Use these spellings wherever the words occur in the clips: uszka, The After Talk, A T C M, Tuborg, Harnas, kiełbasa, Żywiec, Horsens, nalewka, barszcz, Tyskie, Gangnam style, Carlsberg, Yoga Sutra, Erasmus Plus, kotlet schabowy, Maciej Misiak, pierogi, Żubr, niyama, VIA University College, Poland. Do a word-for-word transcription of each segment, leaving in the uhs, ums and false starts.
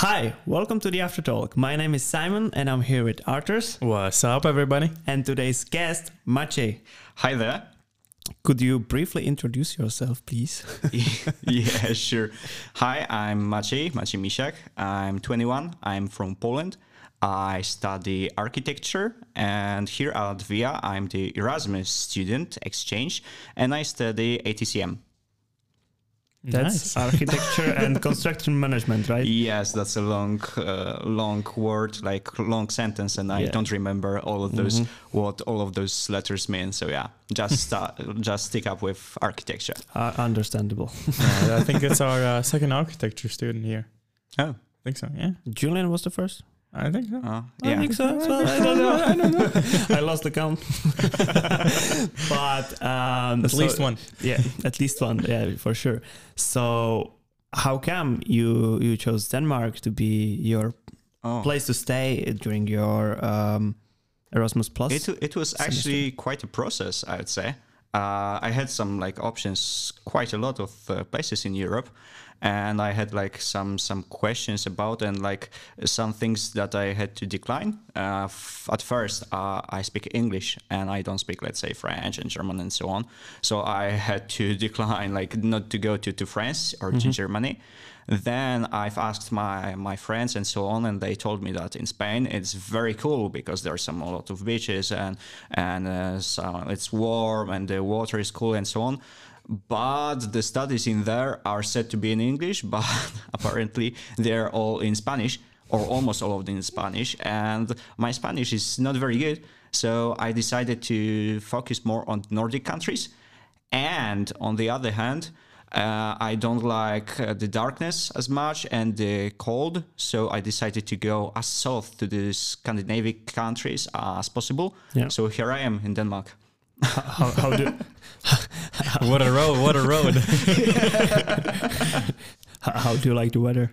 Hi, welcome to The After Talk. My name is Simon and I'm here with Arturs. What's up, everybody? And today's guest, Maciej. Hi there. Could you briefly introduce yourself, please? Yeah, sure. Hi, I'm Maciej, Maciej Misiak. I'm twenty-one. I'm from Poland. I study architecture, and here at V I A, I'm the Erasmus student exchange, and I study A T C M. That's nice. Architecture and construction management, right? Yes, that's a long, uh, long word, like long sentence, and I yeah. don't remember all of those mm-hmm. what all of those letters mean. So yeah, just start, just stick up with architecture. Uh, understandable. Yeah, I think it's our uh, second architecture student here. Oh, I think so. Yeah, Julian was the first. I think so. Uh, I yeah. think so. so I don't know. I don't know. I lost the count. But um, at so, least one. Yeah, at least one. Yeah, for sure. So, how come you you chose Denmark to be your oh. place to stay during your um, Erasmus Plus? It it was actually semester. quite a process, I would say. Uh, I had some like options, quite a lot of uh, places in Europe. And I had like some some questions about and like some things that I had to decline. Uh, f- at first, uh, I speak English and I don't speak, let's say, French and German and so on. So I had to decline, like not to go to, to France or mm-hmm. to Germany. Then I've asked my, my friends and so on, and they told me that in Spain it's very cool because there are some a lot of beaches and and uh, so it's warm and the water is cool and so on. But the studies in there are said to be in English, but apparently they're all in Spanish, or almost all of them in Spanish. And my Spanish is not very good, so I decided to focus more on Nordic countries. And on the other hand, uh, I don't like uh, the darkness as much and the cold, so I decided to go as south to the Scandinavian countries as possible. Yeah. So here I am in Denmark. how, how do what a road what a road how, how do you like the weather?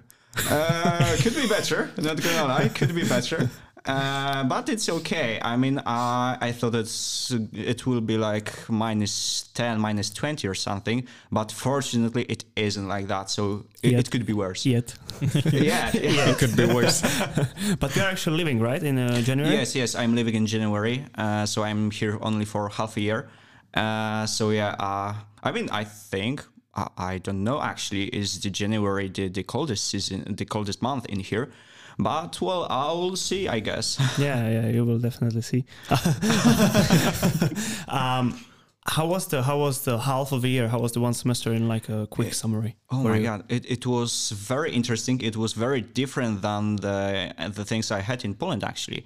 Uh could be better, not gonna lie, could be better, uh but it's okay. I mean, uh, I thought it's it will be like minus ten minus twenty or something, but fortunately it isn't like that, so it, it could be worse yet. yeah, yeah it could be worse. But you're actually living right in uh, January? Yes yes I'm living in January, uh so I'm here only for half a year. Uh so yeah uh I mean, I think I, I don't know actually, is the January the, the coldest season, the coldest month in here? But, well, I will see, I guess. Yeah, yeah, you will definitely see. um, how was the how was the half of a year? How was the one semester in like a quick summary? Oh my you? God, it, it was very interesting. It was very different than the the things I had in Poland, actually.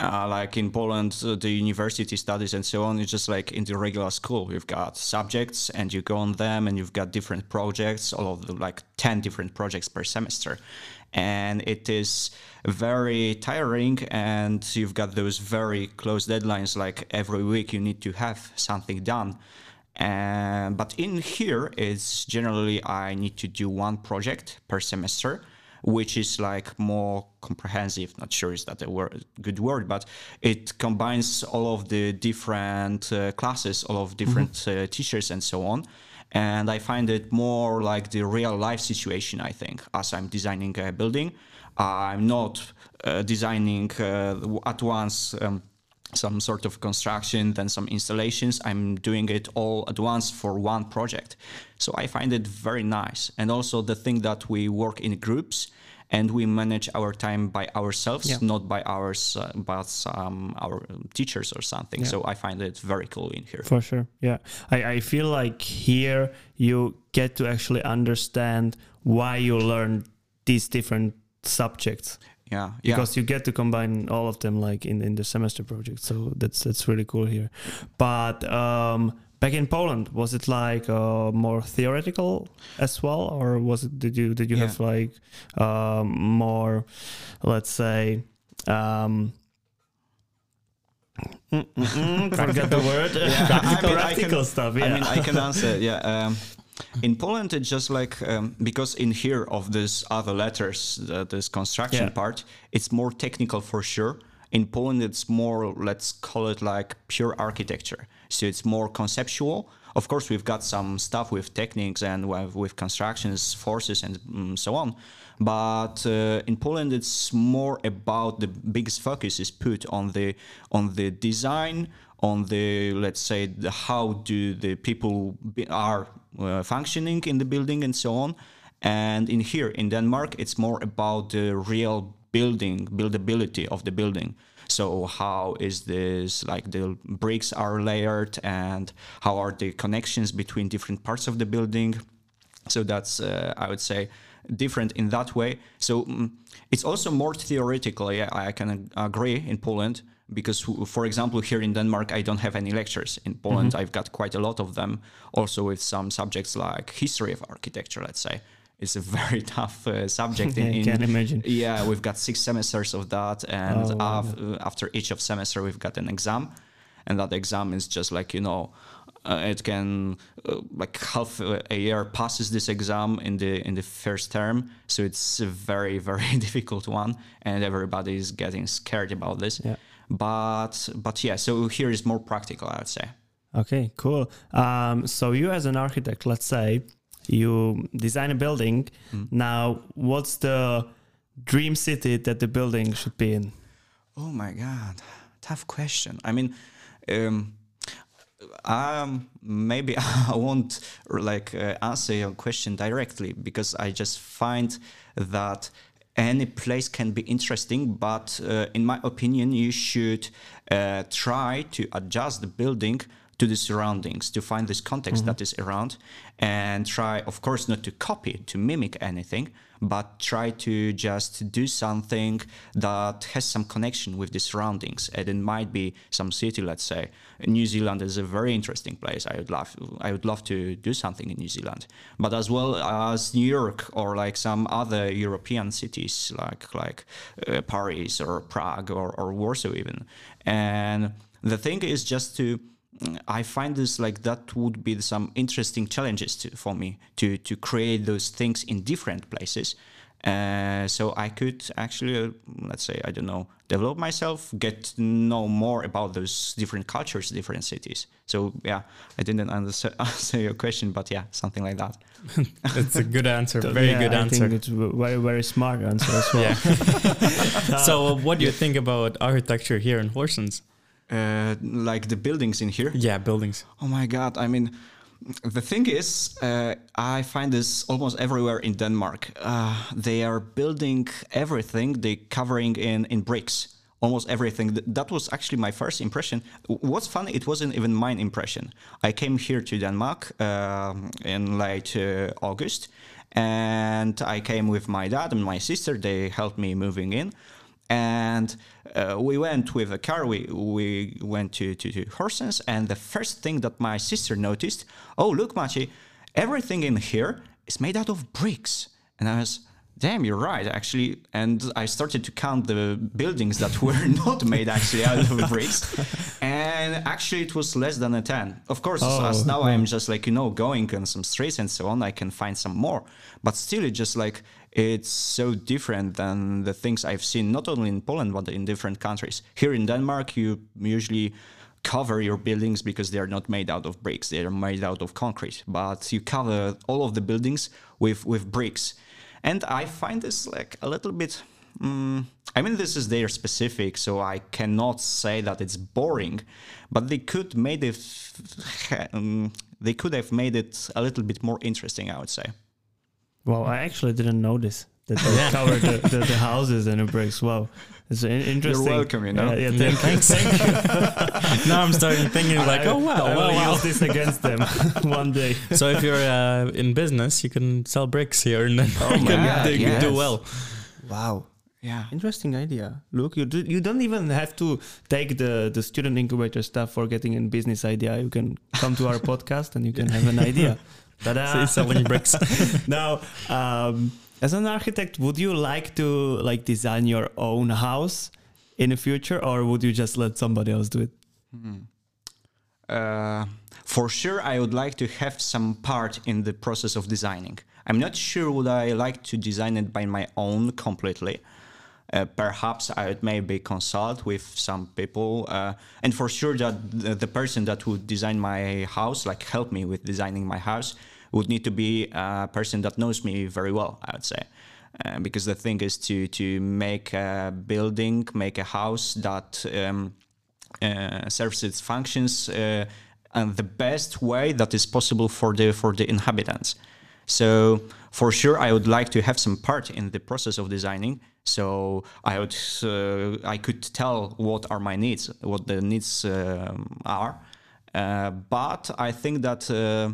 Uh, like in Poland, uh, the university studies and so on, it's just like in the regular school. You've got subjects and you go on them and you've got different projects, all of the, like ten different projects per semester. And it is very tiring, and you've got those very close deadlines, like every week you need to have something done. And, but in here, it's generally I need to do one project per semester, which is like more comprehensive. Not sure is that a word, good word, but it combines all of the different uh, classes, all of different mm-hmm. uh, teachers and so on. And I find it more like the real life situation, I think, as I'm designing a building. I'm not uh, designing uh, at once um, some sort of construction, then some installations. I'm doing it all at once for one project. So I find it very nice. And also the thing that we work in groups and we manage our time by ourselves, yeah. not by ours, uh, but um, our teachers or something. Yeah. So I find it very cool in here. For sure, yeah. I, I feel like here you get to actually understand why you learn these different subjects. Yeah, yeah. Because you get to combine all of them like in, in the semester project. So that's that's really cool here. But um, back in Poland, was it like uh, more theoretical as well, or was it did you did you yeah. have like um, more, let's say, um, forget the word, yeah. practical, I mean, practical I can, stuff. Yeah. I mean, I can answer. Yeah. Um, In Poland, it's just like, um, because in here of this other letters, uh, this construction yeah. part, it's more technical for sure. In Poland, it's more, let's call it like pure architecture. So it's more conceptual. Of course, we've got some stuff with techniques and with, with constructions, forces and um, so on. But uh, in Poland, it's more about the biggest focus is put on the on the design, on the, let's say, the, how do the people be, are uh, functioning in the building and so on. And in here in Denmark, it's more about the real building, buildability of the building. So how is this, like the bricks are layered and how are the connections between different parts of the building? So that's, uh, I would say, different in that way. So um, it's also more theoretical, yeah, I can agree, in Poland, because, for example, here in Denmark, I don't have any lectures. In Poland, mm-hmm. I've got quite a lot of them, also with some subjects like history of architecture, let's say. It's a very tough uh, subject. Yeah, I can imagine. Yeah, we've got six semesters of that. And oh, wow. af- after each of semester, we've got an exam. And that exam is just like, you know, uh, it can uh, like half a year passes this exam in the in the first term. So it's a very, very difficult one. And everybody is getting scared about this. Yeah. But but yeah, so here is more practical, I would say. Okay, cool. Um, so you as an architect, let's say, you design a building. Mm. Now, what's the dream city that the building should be in? Oh my God, tough question. I mean, um, um, maybe I won't like uh, answer your question directly, because I just find that any place can be interesting. But uh, in my opinion, you should uh, try to adjust the building to the surroundings, to find this context mm-hmm. that is around, and try, of course, not to copy, to mimic anything, but try to just do something that has some connection with the surroundings. And it might be some city, let's say. New Zealand is a very interesting place. I would love, I would love to do something in New Zealand, but as well as New York or like some other European cities, like like uh, Paris or Prague or, or Warsaw even. And the thing is just to, I find this like that would be some interesting challenges to, for me to to create those things in different places. Uh, so I could actually, uh, let's say, I don't know, develop myself, get to know more about those different cultures, different cities. So yeah, I didn't answer, answer your question, but yeah, something like that. That's a good answer. Very yeah, good I answer. I think it's a very, very smart answer as well. Yeah. So what do you think about architecture here in Horsens? Uh, like the buildings in here? Yeah, buildings. Oh my God. I mean, the thing is, uh, I find this almost everywhere in Denmark. Uh, they are building everything, they covering in, in bricks, almost everything. Th- that was actually my first impression. What's funny, it wasn't even my impression. I came here to Denmark um, in late uh, August, and I came with my dad and my sister. They helped me moving in. And uh, we went with a car, we we went to, to, to Horsens, and the first thing that my sister noticed, oh, look, Maciej, everything in here is made out of bricks. And I was, damn, you're right, actually. And I started to count the buildings that were not made actually out of bricks. And actually, it was less than a ten. Of course, oh, as now yeah. I'm just like, you know, going on some streets and so on, I can find some more. But still, it's just like, it's so different than the things I've seen, not only in Poland, but in different countries. Here in Denmark, you usually cover your buildings because they are not made out of bricks. They are made out of concrete. But you cover all of the buildings with, with bricks. And I find this like a little bit... Um, I mean, this is their specific, so I cannot say that it's boring, but they could made it, um, they could have made it a little bit more interesting, I would say. Well, I actually didn't notice that they yeah. covered the, the, the houses and the bricks. Wow, it's interesting. You're welcome, you know. Yeah, yeah, yeah. Thanks. Thank you. Now I'm starting thinking like, I, oh wow, I will wow, use wow. this against them one day. So if you're uh, in business, you can sell bricks here, and then oh my God, they yes. do well. Wow. Yeah. Interesting idea. Look, you do, you don't even have to take the, the student incubator stuff for getting a business idea. You can come to our podcast and you can have an idea. Ta-da! So many bricks. Now, um, as an architect, would you like to like design your own house in the future, or would you just let somebody else do it? Mm-hmm. Uh, for sure, I would like to have some part in the process of designing. I'm not sure would I like to design it by my own completely. Uh, perhaps I would maybe consult with some people, uh, and for sure that the, the person that would design my house, like help me with designing my house, would need to be a person that knows me very well, I would say. Uh, because the thing is to to make a building, make a house that um, uh, serves its functions uh, and the best way that is possible for the for the inhabitants. So for sure, I would like to have some part in the process of designing. So I would uh, I could tell what are my needs, what the needs uh, are. Uh, but I think that uh,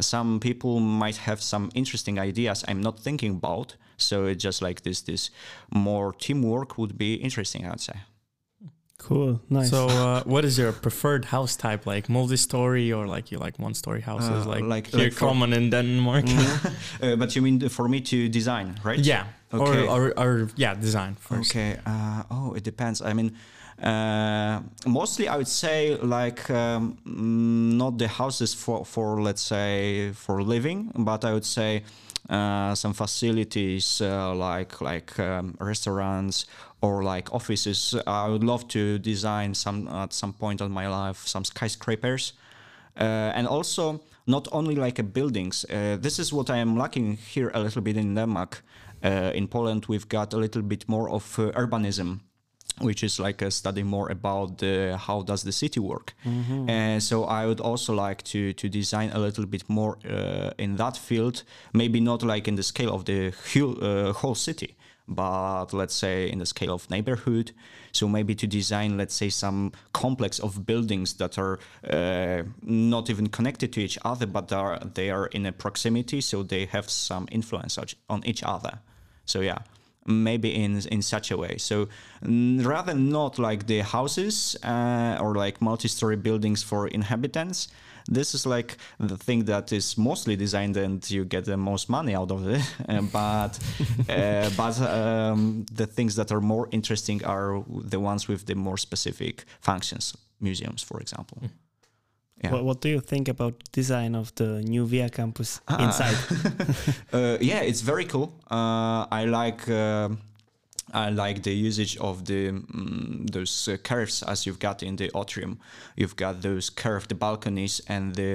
some people might have some interesting ideas I'm not thinking about. So it's just like this, this more teamwork would be interesting, I would say. Cool. Nice. So uh, what is your preferred house type? Like multi-story or like you like one-story houses uh, like, like here like common in Denmark? Mm-hmm. uh, but you mean for me to design, right? Yeah. Okay. Or, or, or yeah, design first. Okay. Uh, oh, it depends. I mean, uh, mostly I would say like um, not the houses for, for, let's say, for living, but I would say Uh, some facilities uh, like like um, restaurants or like offices. I would love to design some at some point in my life some skyscrapers, uh, and also not only like a buildings. Uh, this is what I am lacking here a little bit in Denmark. Uh, in Poland, we've got a little bit more of uh, urbanism, which is like a study more about the, how does the city work. Mm-hmm. And so I would also like to to design a little bit more uh, in that field, maybe not like in the scale of the whole, uh, whole city, but let's say in the scale of neighborhood. So maybe to design, let's say, some complex of buildings that are uh, not even connected to each other, but are, they are in a proximity, so they have some influence on each other. So yeah. Maybe in in such a way. So rather not like the houses uh, or like multi-story buildings for inhabitants. This is like the thing that is mostly designed and you get the most money out of it. but uh, but um, the things that are more interesting are the ones with the more specific functions. Museums, for example. Mm. Yeah. What, what do you think about design of the new V I A campus ah. inside? uh, yeah, it's very cool. Uh, I like uh, I like the usage of the um, those uh, curves as you've got in the atrium. You've got those curved balconies and the,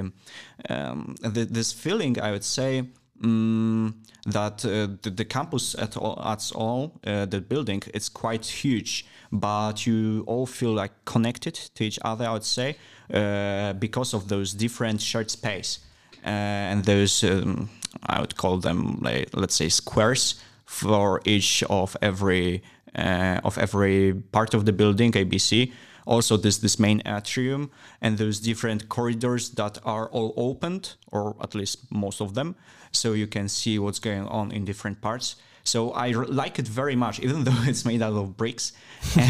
um, the this feeling. I would say um, that uh, the, the campus at all, at all uh, the building, it's quite huge, but you all feel like connected to each other. I would say. Uh, because of those different shared space uh, and those um, I would call them like, let's say squares for each of every uh, of every part of the building A B C. Also this this main atrium and those different corridors that are all opened, or at least most of them, so you can see what's going on in different parts. So I r- like it very much, even though it's made out of bricks. uh,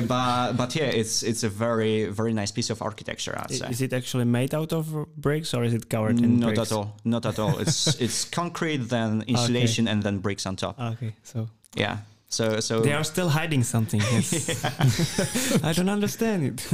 but but yeah, it's it's a very very nice piece of architecture. I'd say. Is it actually made out of bricks, or is it covered in not bricks? Not at all. Not at all. It's it's concrete, then insulation, okay. And then bricks on top. Okay, so yeah. So, so they are still hiding something. Yes. I don't understand it.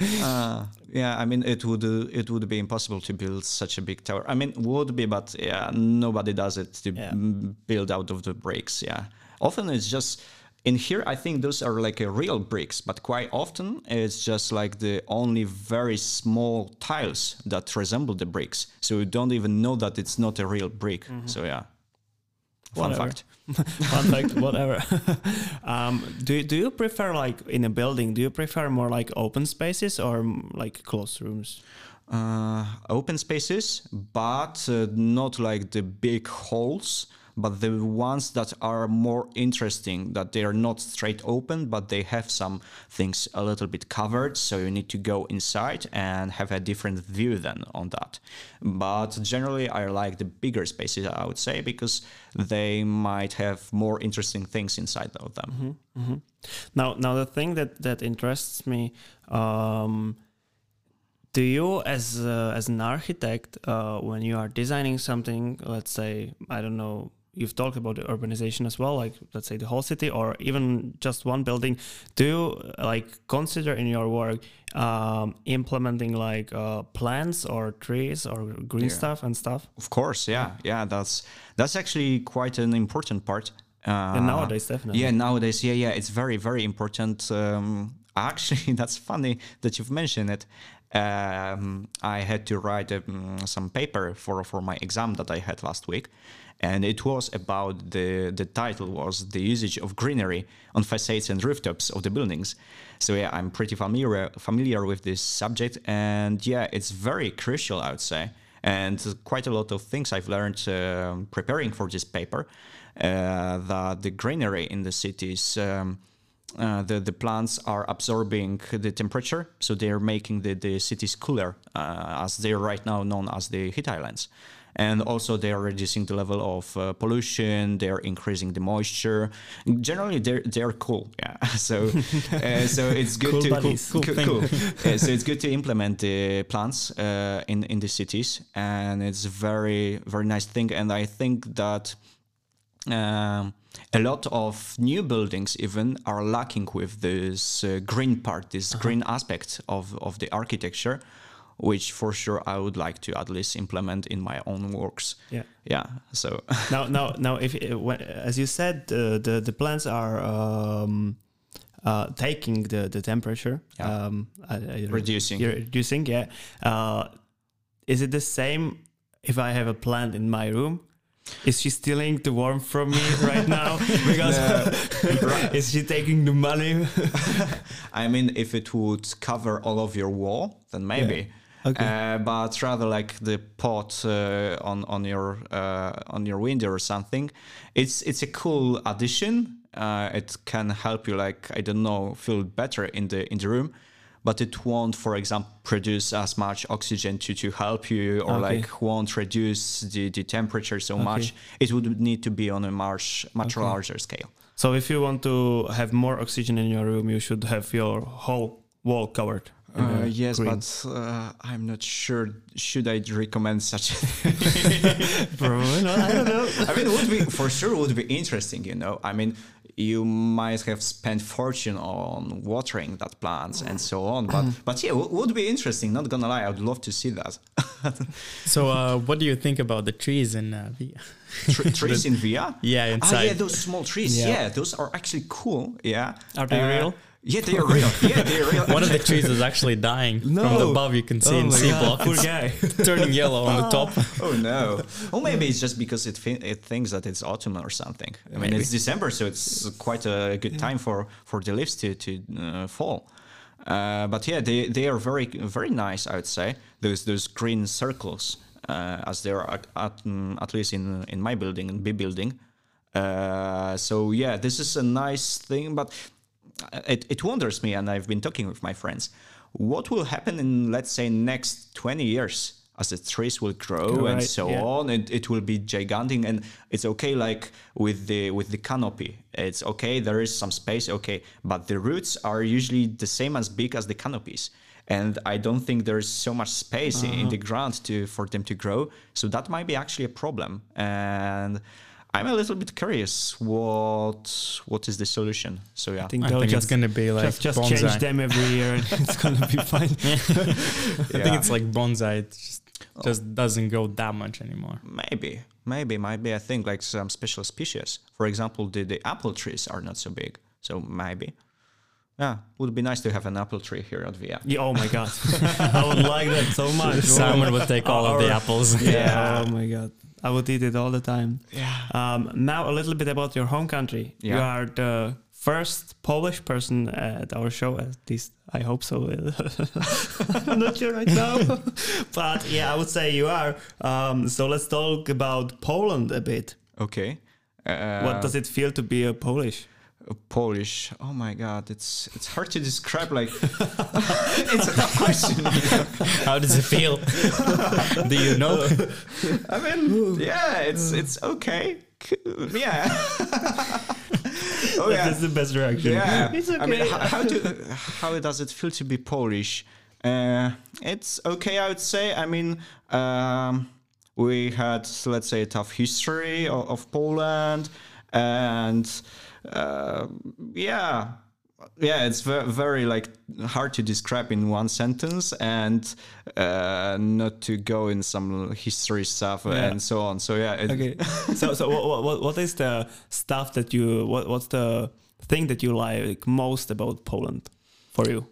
uh, yeah, I mean, it would uh, it would be impossible to build such a big tower. I mean, would be, but yeah, nobody does it to yeah. m- build out of the bricks. Yeah, often it's just in here. I think those are like a real bricks, but quite often it's just like the only very small tiles that resemble the bricks. So you don't even know that it's not a real brick. Mm-hmm. So yeah. Fun whatever. fact. Fun fact, whatever. um, do, do you prefer, like, in a building, do you prefer more, like, open spaces or, like, closed rooms? Uh, open spaces, but uh, not, like, the big halls, but the ones that are more interesting, that they are not straight open, but they have some things a little bit covered, so you need to go inside and have a different view then on that. But generally, I like the bigger spaces, I would say, because they might have more interesting things inside of them. Mm-hmm. Mm-hmm. Now, now the thing that, that interests me, um, do you, as uh, as an architect, uh, when you are designing something, let's say, I don't know, you've talked about the urbanization as well, like let's say the whole city or even just one building. Do you like consider in your work um, implementing like uh, plants or trees or green yeah. stuff and stuff? Of course, yeah, yeah. That's that's actually quite an important part. Uh, yeah, nowadays, definitely. Yeah, nowadays, yeah, yeah. It's very, very important. Um, actually, that's funny that you've mentioned it. um, I had to write um, some paper for, for my exam that I had last week. And it was about the, the title was the usage of greenery on facades and rooftops of the buildings. So yeah, I'm pretty familiar, familiar with this subject. And yeah, it's very crucial, I would say. And quite a lot of things I've learned uh, preparing for this paper, uh, that the greenery in the cities, um, uh, the, the plants are absorbing the temperature. So they're making the, the cities cooler, uh, as they're right now known as the heat islands. And also they are reducing the level of uh, pollution, they are increasing the moisture. Generally, they're, they're cool. Yeah. So uh, so it's good cool to buddies. cool, cool, cool. uh, So it's good to implement the plants uh, in, in the cities. And it's very, very nice thing. And I think that um, a lot of new buildings even are lacking with this uh, green part, this uh-huh. green aspect of, of the architecture, which for sure I would like to at least implement in my own works. Yeah, yeah. So now, now, now, if as you said, uh, the the plants are um, uh, taking the the temperature, yeah. um, I, I, reducing, reducing. Yeah. Uh, is it the same if I have a plant in my room? Is she stealing the warmth from me right now? Because no. right. Is she taking the money? I mean, if it would cover all of your wall, then maybe. Yeah. Okay. Uh, but rather like the pot uh, on on your uh, on your window or something, it's it's a cool addition. Uh, it can help you, like, I don't know, feel better in the in the room, but it won't, for example, produce as much oxygen to to help you, or okay. like won't reduce the the temperature so okay. much. It would need to be on a much much okay. larger scale. So if you want to have more oxygen in your room, you should have your whole wall covered. Uh, yes, green. but uh, I'm not sure. Should I recommend such a thing? Probably not. I don't know. I mean, it would be, for sure it would be interesting, you know. I mean, you might have spent fortune on watering that plants and so on. But but yeah, it would be interesting. Not going to lie, I would love to see that. So uh, what do you think about the trees in uh, V I A? Tre- trees the, in V I A? Yeah, inside. Ah, yeah, those small trees. Yeah, yeah, those are actually cool. Yeah. Are they uh, real? Yeah, they are real. Yeah, they are real. One of the trees is actually dying. No. From above, you can see oh in C block. Poor guy. Turning yellow on the top. Oh, no. Or maybe it's just because it, th- it thinks that it's autumn or something. I mean, maybe. It's December, so it's quite a good time for, for the leaves to, to uh, fall. Uh, but yeah, they, they are very, very nice, I would say. Those those green circles, uh, as they are at, at, at least in, in my building, in B building. Uh, so yeah, this is a nice thing, but... It, it wonders me, and I've been talking with my friends, what will happen in, let's say, next twenty years as the trees will grow right, and so yeah. on. It, it will be gigantic, and it's okay, like with the with the canopy. It's okay, there is some space, okay, but the roots are usually the same as big as the canopies. And I don't think there's so much space uh-huh. in, in the ground to for them to grow. So that might be actually a problem. And I'm a little bit curious what what is the solution. So yeah, I think, I think just, it's gonna be like just, just bonsai. Change them every year. It's gonna be fine. I yeah. think it's like bonsai. It just, oh. just doesn't go that much anymore. Maybe, maybe, maybe. I think like some special species. For example, the, the apple trees are not so big. So maybe. Yeah, would be nice to have an apple tree here at V I A. Yeah, oh my god, I would like that so much. Someone would take all Our, of the apples. Yeah. yeah. Oh my god. I would eat it all the time. Yeah. Um, now a little bit about your home country. Yeah. You are the first Polish person at our show, at least I hope so. I'm not sure right now. But yeah, I would say you are. Um, so let's talk about Poland a bit. Okay. Uh, what does it feel to be a Polish? Polish. Oh my god, it's it's hard to describe, like it's a tough question. How does it feel? Do you know? I mean, yeah, it's it's okay. Yeah. Oh yeah. That's the best reaction. Yeah. It's okay. I mean, how, how do how does it feel to be Polish? Uh, it's okay, I would say. I mean, um, we had, let's say, a tough history of, of Poland, and Uh, yeah, yeah, it's very, very like hard to describe in one sentence, and uh, not to go in some history stuff yeah. and so on. So yeah. It okay. so so what, what what is the stuff that you what what's the thing that you like most about Poland for you?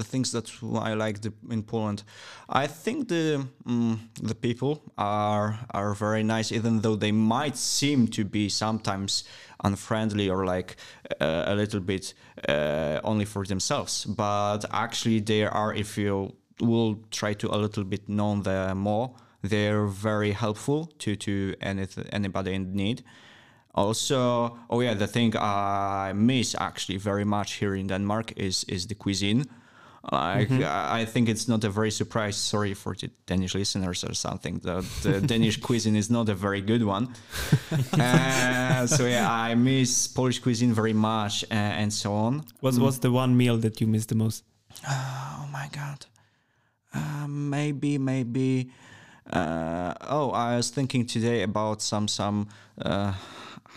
the things that I like the, in Poland. I think the um, the people are are very nice, even though they might seem to be sometimes unfriendly or like uh, a little bit uh, only for themselves. But actually, they are, if you will try to a little bit know them more, they're very helpful to to any, anybody in need. Also, oh yeah, the thing I miss actually very much here in Denmark is is the cuisine. Like, mm-hmm. I think it's not a very surprise, sorry for the Danish listeners or something, that the Danish cuisine is not a very good one. uh, so yeah, I miss Polish cuisine very much, uh, and so on. What was mm. the one meal that you miss the most? Oh my God. Uh, maybe, maybe... Uh, oh, I was thinking today about some, some uh,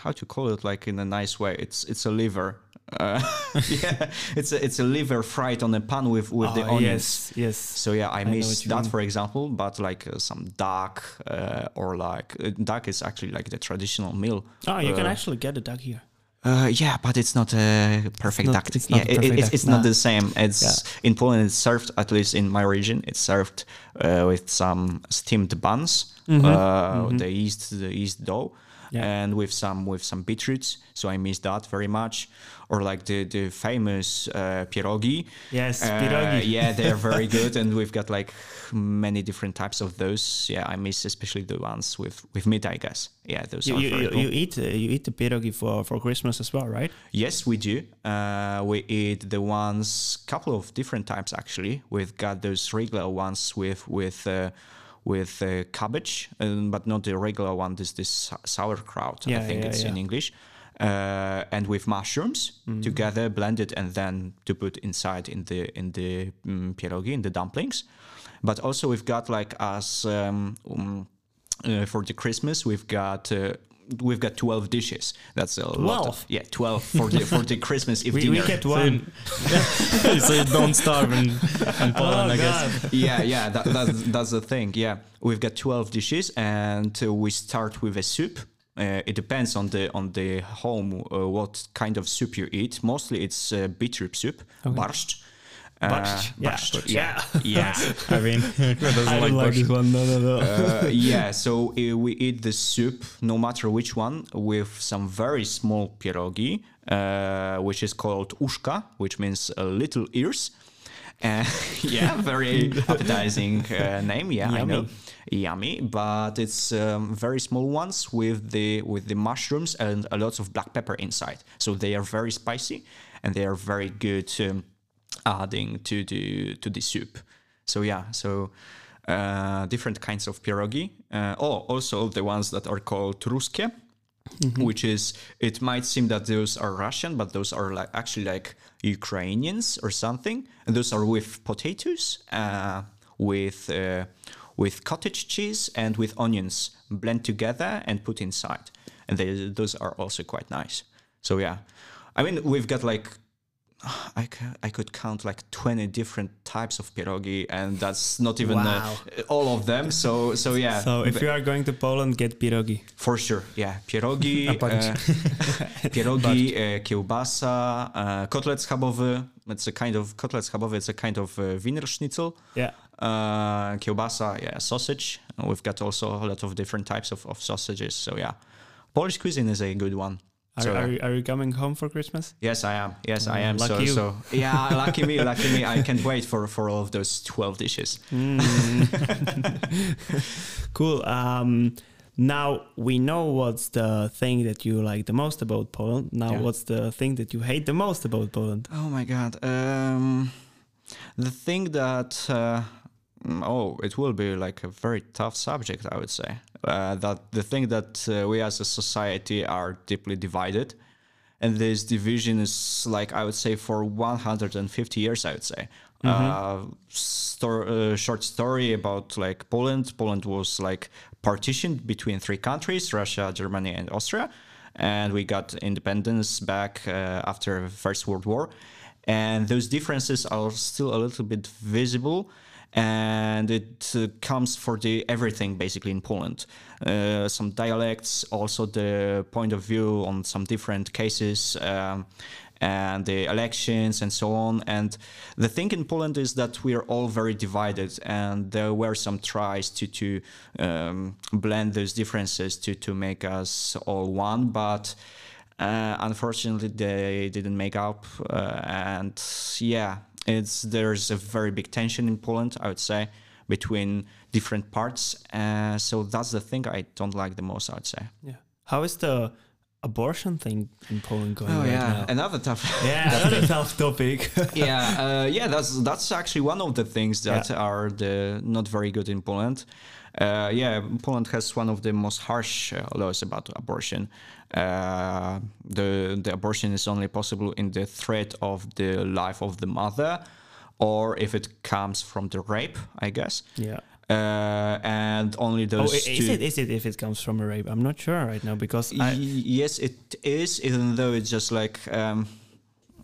how to call it, like in a nice way, it's it's a liver. Uh, yeah, it's a, it's a liver fried on a pan with, with oh, the onions. Yes, yes. So yeah, I, I miss that mean. for example, but like uh, some duck uh, or like, uh, duck is actually like the traditional meal. Oh, you uh, can actually get a duck here. Uh, yeah, but it's not a perfect duck. It's not, it's not, yeah, it, it's, it's no. not the same. It's yeah. In Poland. It's served, at least in my region, it's served uh, with some steamed buns, mm-hmm. Uh, mm-hmm. the yeast, the yeast dough, yeah. and with some with some beetroots. So I miss that very much. Or like the the famous uh, pierogi. Yes, uh, pierogi. Yeah, they're very good, and we've got like many different types of those. Yeah, I miss especially the ones with with meat, I guess. Yeah, those you, are you, very you, cool. you eat uh, you eat the pierogi for, for Christmas as well, right? Yes, we do. Uh, we eat the ones, couple of different types actually. We've got those regular ones with with uh, with uh, cabbage, um, but not the regular one. This this sauerkraut, yeah, I think yeah, it's yeah. in English. Uh, and with mushrooms mm-hmm. together, blended, and then to put inside in the in the um, pierogi, in the dumplings. But also we've got like us um, um, uh, for the Christmas, we've got uh, we've got twelve dishes. That's a twelve. Lot. Of, yeah, twelve for the for the Christmas if we, dinner. We get one, so you don't starve in, in Poland, oh, I guess. God. Yeah, yeah, that, that's that's the thing. Yeah, we've got twelve dishes, and uh, we start with a soup. Uh, it depends on the on the home uh, what kind of soup you eat. Mostly it's uh, beetroot soup, okay. barszcz. Uh, barszcz. Yeah. barszcz. Yeah, yeah. I mean, I don't like, like this one. No, no, no. Uh, yeah, so uh, we eat the soup, no matter which one, with some very small pierogi, uh, which is called uszka, which means uh, little ears. Uh, yeah, very appetizing uh, name. Yeah, yummy. I know, yummy. But it's um, very small ones with the with the mushrooms and a lot of black pepper inside. So they are very spicy and they are very good um, adding to the to the soup. So yeah, so uh, different kinds of pierogi. Uh, oh, also the ones that are called ruskie, mm-hmm. which is, it might seem that those are Russian, but those are like actually like Ukrainians or something, and those are with potatoes, uh, with uh, with cottage cheese and with onions, blend together and put inside, and they, those are also quite nice. So yeah, I mean, we've got like I, ca- I could count like twenty different types of pierogi, and that's not even wow. uh, all of them. So so yeah. So if you are going to Poland, get pierogi. For sure, yeah. Pierogi, uh, pierogi, uh, kiełbasa, uh, kotlet schabowy. It's a kind of kotlet schabowy. It's a kind of uh, Wiener schnitzel. Yeah. Uh, kiełbasa, yeah, sausage. And we've got also a lot of different types of, of sausages. So yeah, Polish cuisine is a good one. Are, so, are, you, are you coming home for Christmas? Yes, I am. Yes, I am. Lucky so, you. so yeah, lucky me, lucky me. I can't wait for, for all of those twelve dishes. Mm. Cool. Um, now we know what's the thing that you like the most about Poland. Now, yeah. What's the thing that you hate the most about Poland? Oh my God. Um, the thing that uh, oh, it will be like a very tough subject, I would say. Uh, that the thing that uh, we as a society are deeply divided, and this division is like, I would say, for one hundred fifty years, I would say. Mm-hmm. Uh, stor- uh, short story about like Poland. Poland was like partitioned between three countries, Russia, Germany and Austria. And we got independence back uh, after the First World War. And those differences are still a little bit visible. And it uh, comes for the everything basically in Poland. Uh, some dialects, also the point of view on some different cases, um, and the elections and so on. And the thing in Poland is that we are all very divided, and there were some tries to to um, blend those differences to to make us all one, but uh, unfortunately they didn't make up. Uh, and yeah, it's there's a very big tension in Poland, I would say, between different parts. Uh, so that's the thing I don't like the most, I would say. Yeah. How is the abortion thing in Poland going on? Oh, right yeah, now? another tough, yeah, another tough topic. yeah, uh, yeah, that's that's actually one of the things that yeah. are the not very good in Poland. Uh, yeah, Poland has one of the most harsh uh, laws about abortion. Uh, the the abortion is only possible in the threat of the life of the mother, or if it comes from the rape, I guess. Yeah. Uh, and only those oh, is two. It, is it if it comes from a rape? I'm not sure right now because... I... Yes, it is, even though it's just like um,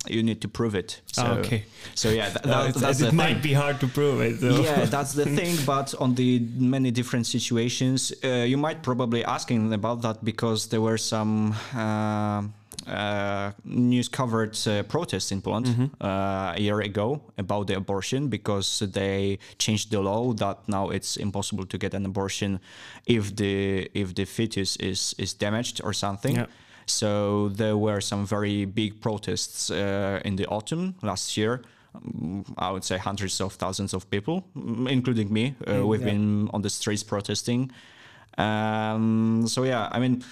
you need to prove it. So, oh, okay. So yeah, th- that, no, that's it might thing. be hard to prove it. So. Yeah, that's the thing. But on the many different situations, uh, you might probably asking about that because there were some... Uh, Uh, news covered uh, protests in Poland mm-hmm. uh, a year ago about the abortion because they changed the law that now it's impossible to get an abortion if the if the fetus is is damaged or something. Yeah. So there were some very big protests uh, in the autumn last year. I would say hundreds of thousands of people, including me. Uh, mm, we've yeah. been on the streets protesting. Um, so yeah, I mean.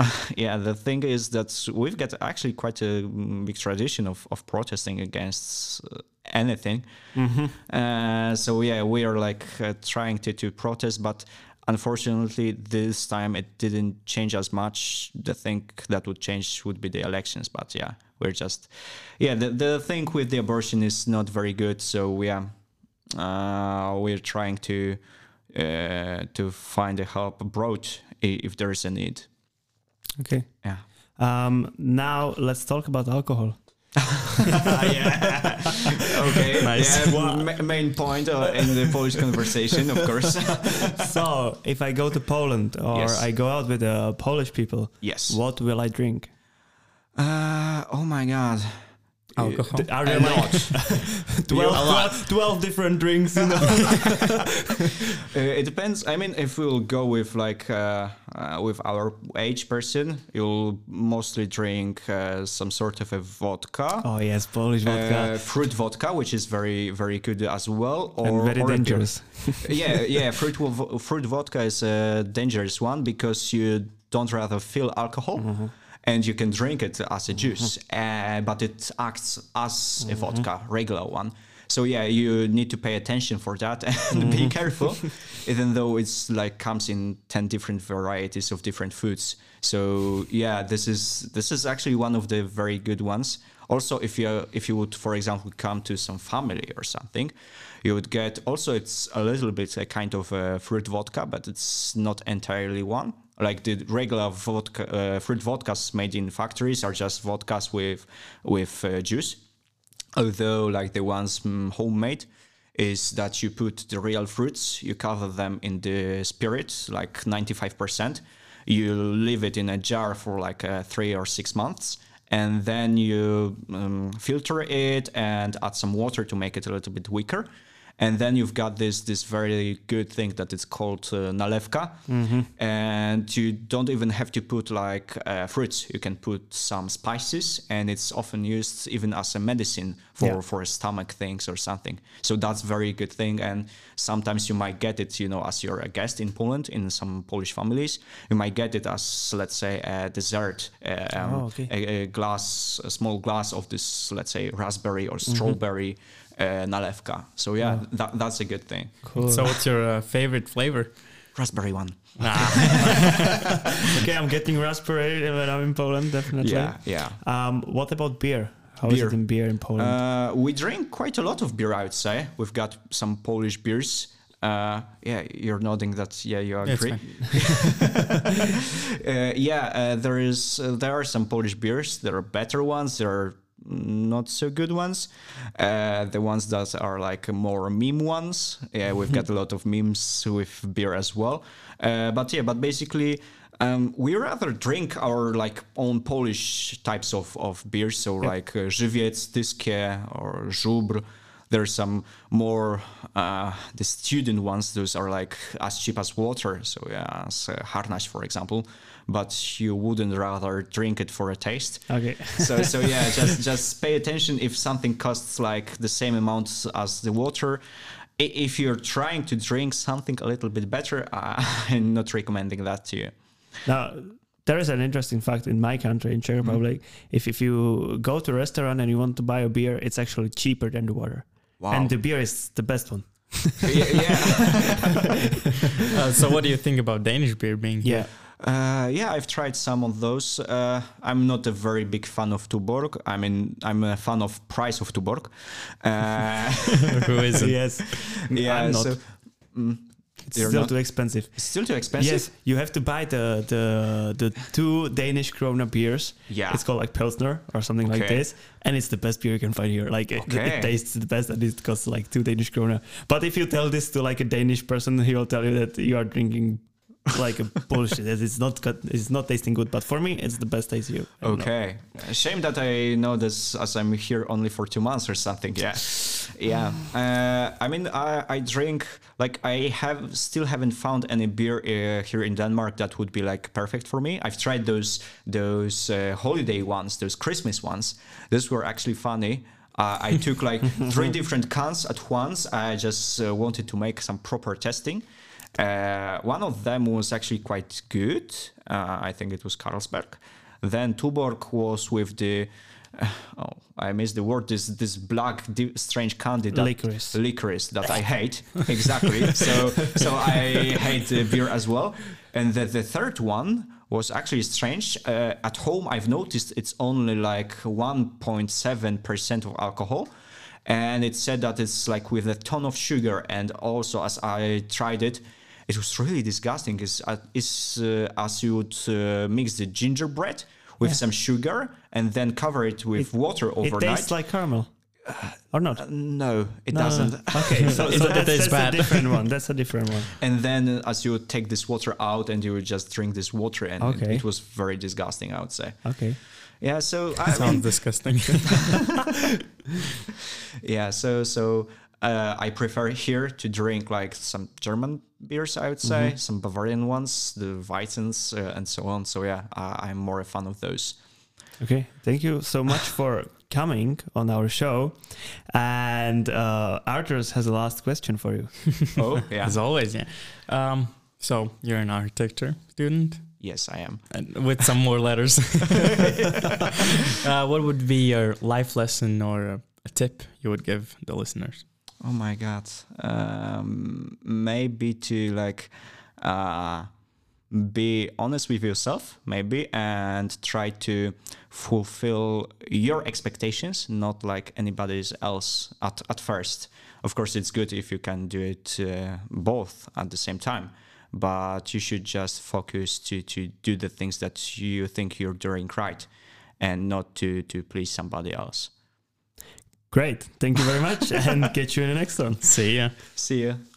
Uh, yeah, the thing is that we've got actually quite a big tradition of, of protesting against uh, anything. Mm-hmm. Uh, so yeah, we are like uh, trying to, to protest, but unfortunately this time it didn't change as much. The thing that would change would be the elections, but yeah, we're just... Yeah, the, the thing with the abortion is not very good, so we are, uh, we're trying to, uh, to find a help abroad if there is a need. Okay. Yeah. Um, now let's talk about alcohol. yeah. Okay. Nice. Yeah, well, ma- main point uh, in the Polish conversation, of course. So, if I go to Poland or yes. I go out with uh, Polish people, yes. what will I drink? Uh, oh my God. Alcohol. Uh, Are there like twelve, twelve, twelve different drinks? You know? uh, it depends. I mean, if we'll go with like uh, uh, with our age person, you'll mostly drink uh, some sort of a vodka. Oh yes, Polish vodka, uh, fruit vodka, which is very very good as well, or and very or dangerous. yeah, yeah, fruit fruit vodka is a dangerous one because you don't rather feel alcohol. Mm-hmm. And you can drink it as a juice, mm-hmm. uh, but it acts as mm-hmm. a vodka, regular one. So yeah, you need to pay attention for that and mm-hmm. be careful, even though it's like comes in ten different varieties of different foods. So yeah, this is this is actually one of the very good ones. Also, if you if you would, for example, come to some family or something, you would get also it's a little bit a kind of a fruit vodka, but it's not entirely one. Like the regular vodka, uh, fruit vodkas made in factories are just vodkas with with uh, juice. Although like the ones mm, homemade is that you put the real fruits, you cover them in the spirit, like ninety-five percent. You leave it in a jar for like uh, three or six months. And then you um, filter it and add some water to make it a little bit weaker. And then you've got this this very good thing that it's called uh, nalewka. Mm-hmm. And you don't even have to put like uh, fruits. You can put some spices, and it's often used even as a medicine for, yeah. for stomach things or something. So that's a very good thing. And sometimes you might get it, you know, as you're a guest in Poland, in some Polish families, you might get it as, let's say, a dessert, um, oh, okay. a, a glass, a small glass of this, let's say, raspberry or strawberry. Mm-hmm. Uh, nalewka. So yeah, oh. that, that's a good thing. Cool. So what's your uh, favorite flavor? Raspberry one. Okay, I'm getting raspberry when I'm in Poland, definitely. Yeah, yeah. Um, what about beer? How beer. is it in beer in Poland? Uh, we drink quite a lot of beer, I would say. We've got some Polish beers. Uh, yeah, you're nodding that. Yeah, you agree. uh, yeah, uh, there is. Uh, there are some Polish beers. There are better ones. There are not so good ones, uh, the ones that are like more meme ones. Yeah, we've got a lot of memes with beer as well. Uh, but yeah, but basically Um, we rather drink our like own Polish types of, of beers, so yep. like uh, Żywiec, Tyskie, or Żubr. There's some more uh, the student ones. Those are like as cheap as water. So yeah, as uh, Harnas, for example. But you wouldn't rather drink it for a taste. Okay. so so yeah, just just pay attention if something costs like the same amount as the water. If you're trying to drink something a little bit better, I'm not recommending that to you. Now, there is an interesting fact in my country, in Czech Republic. Mm-hmm. If if you go to a restaurant and you want to buy a beer, it's actually cheaper than the water. Wow. And the beer is the best one. yeah. yeah. uh, so what do you think about Danish beer being here? Yeah. Uh, yeah, I've tried some of those. Uh, I'm not a very big fan of Tuborg. I mean, I'm a fan of price of Tuborg. Uh, Who isn't? Yes. Yeah, I'm not. So, mm, it's still not? too expensive. It's still too expensive? Yes, you have to buy the the, the two Danish Corona beers. Yeah. It's called like Pilsner or something okay. like this. And it's the best beer you can find here. Like it, okay. it tastes the best and it costs like two Danish Corona. But if you tell this to like a Danish person, he will tell you that you are drinking like a bullshit. It's not cut, it's not tasting good, but for me it's the best taste here. Okay. Shame that I know this as I'm here only for two months or something. Yeah. Yeah. Uh, I mean, I, I drink, like I have still haven't found any beer uh, here in Denmark that would be like perfect for me. I've tried those those uh, holiday ones, those Christmas ones. Those were actually funny. Uh, I took like three different cans at once. I just uh, wanted to make some proper testing. Uh, one of them was actually quite good. Uh, I think it was Carlsberg. Then Tuborg was with the, uh, oh, I missed the word, this this black strange candy. That, licorice. Licorice that I hate. Exactly. so so I hate the beer as well. And the, the third one was actually strange. Uh, at home, I've noticed it's only like one point seven percent of alcohol. And it said that it's like with a ton of sugar. And also as I tried it, it was really disgusting. It's, uh, it's uh, as you would uh, mix the gingerbread with yeah. some sugar and then cover it with it, water overnight. It tastes like caramel. Uh, or not? Uh, no, it no, doesn't. Okay, so, so that's, that's bad. a different one. That's a different one. And then uh, as you would take this water out and you would just drink this water. And okay. it, it was very disgusting, I would say. Okay. Yeah, so I sounds mean, disgusting. yeah, so so uh, I prefer here to drink like some German beers, I would say, mm-hmm. some Bavarian ones, the Weizens, uh, and so on. So yeah, uh, I'm more a fan of those. Okay, thank you so much for coming on our show. And uh, Arturs has a last question for you. oh yeah, as always. Yeah. Um, so you're an architecture student. Yes, I am. And with some more letters. uh, what would be your life lesson or a tip you would give the listeners? Oh my God. Um, maybe to like uh, be honest with yourself, maybe, and try to fulfill your expectations, not like anybody else at, at first. Of course, it's good if you can do it uh, both at the same time. But you should just focus to, to do the things that you think you're doing right and not to, to please somebody else. Great. Thank you very much and catch you in the next one. See ya. See ya.